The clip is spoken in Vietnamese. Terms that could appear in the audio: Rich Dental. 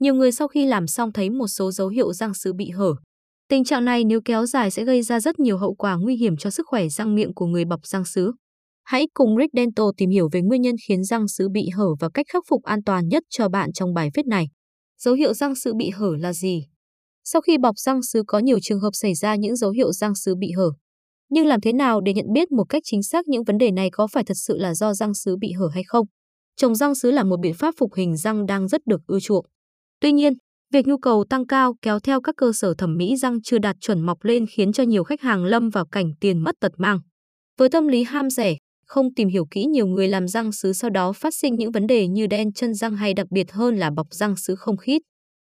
Nhiều người sau khi làm xong thấy một số dấu hiệu răng sứ bị hở. Tình trạng này nếu kéo dài sẽ gây ra rất nhiều hậu quả nguy hiểm cho sức khỏe răng miệng của người bọc răng sứ. Hãy cùng Rich Dental tìm hiểu về nguyên nhân khiến răng sứ bị hở và cách khắc phục an toàn nhất cho bạn trong bài viết này. Dấu hiệu răng sứ bị hở là gì? Sau khi bọc răng sứ có nhiều trường hợp xảy ra những dấu hiệu răng sứ bị hở. Nhưng làm thế nào để nhận biết một cách chính xác những vấn đề này có phải thật sự là do răng sứ bị hở hay không? Trồng răng sứ là một biện pháp phục hình răng đang rất được ưa chuộng. Tuy nhiên, việc nhu cầu tăng cao kéo theo các cơ sở thẩm mỹ răng chưa đạt chuẩn mọc lên khiến cho nhiều khách hàng lâm vào cảnh tiền mất tật mang. Với tâm lý ham rẻ, không tìm hiểu kỹ nhiều người làm răng sứ sau đó phát sinh những vấn đề như đen chân răng hay đặc biệt hơn là bọc răng sứ không khít.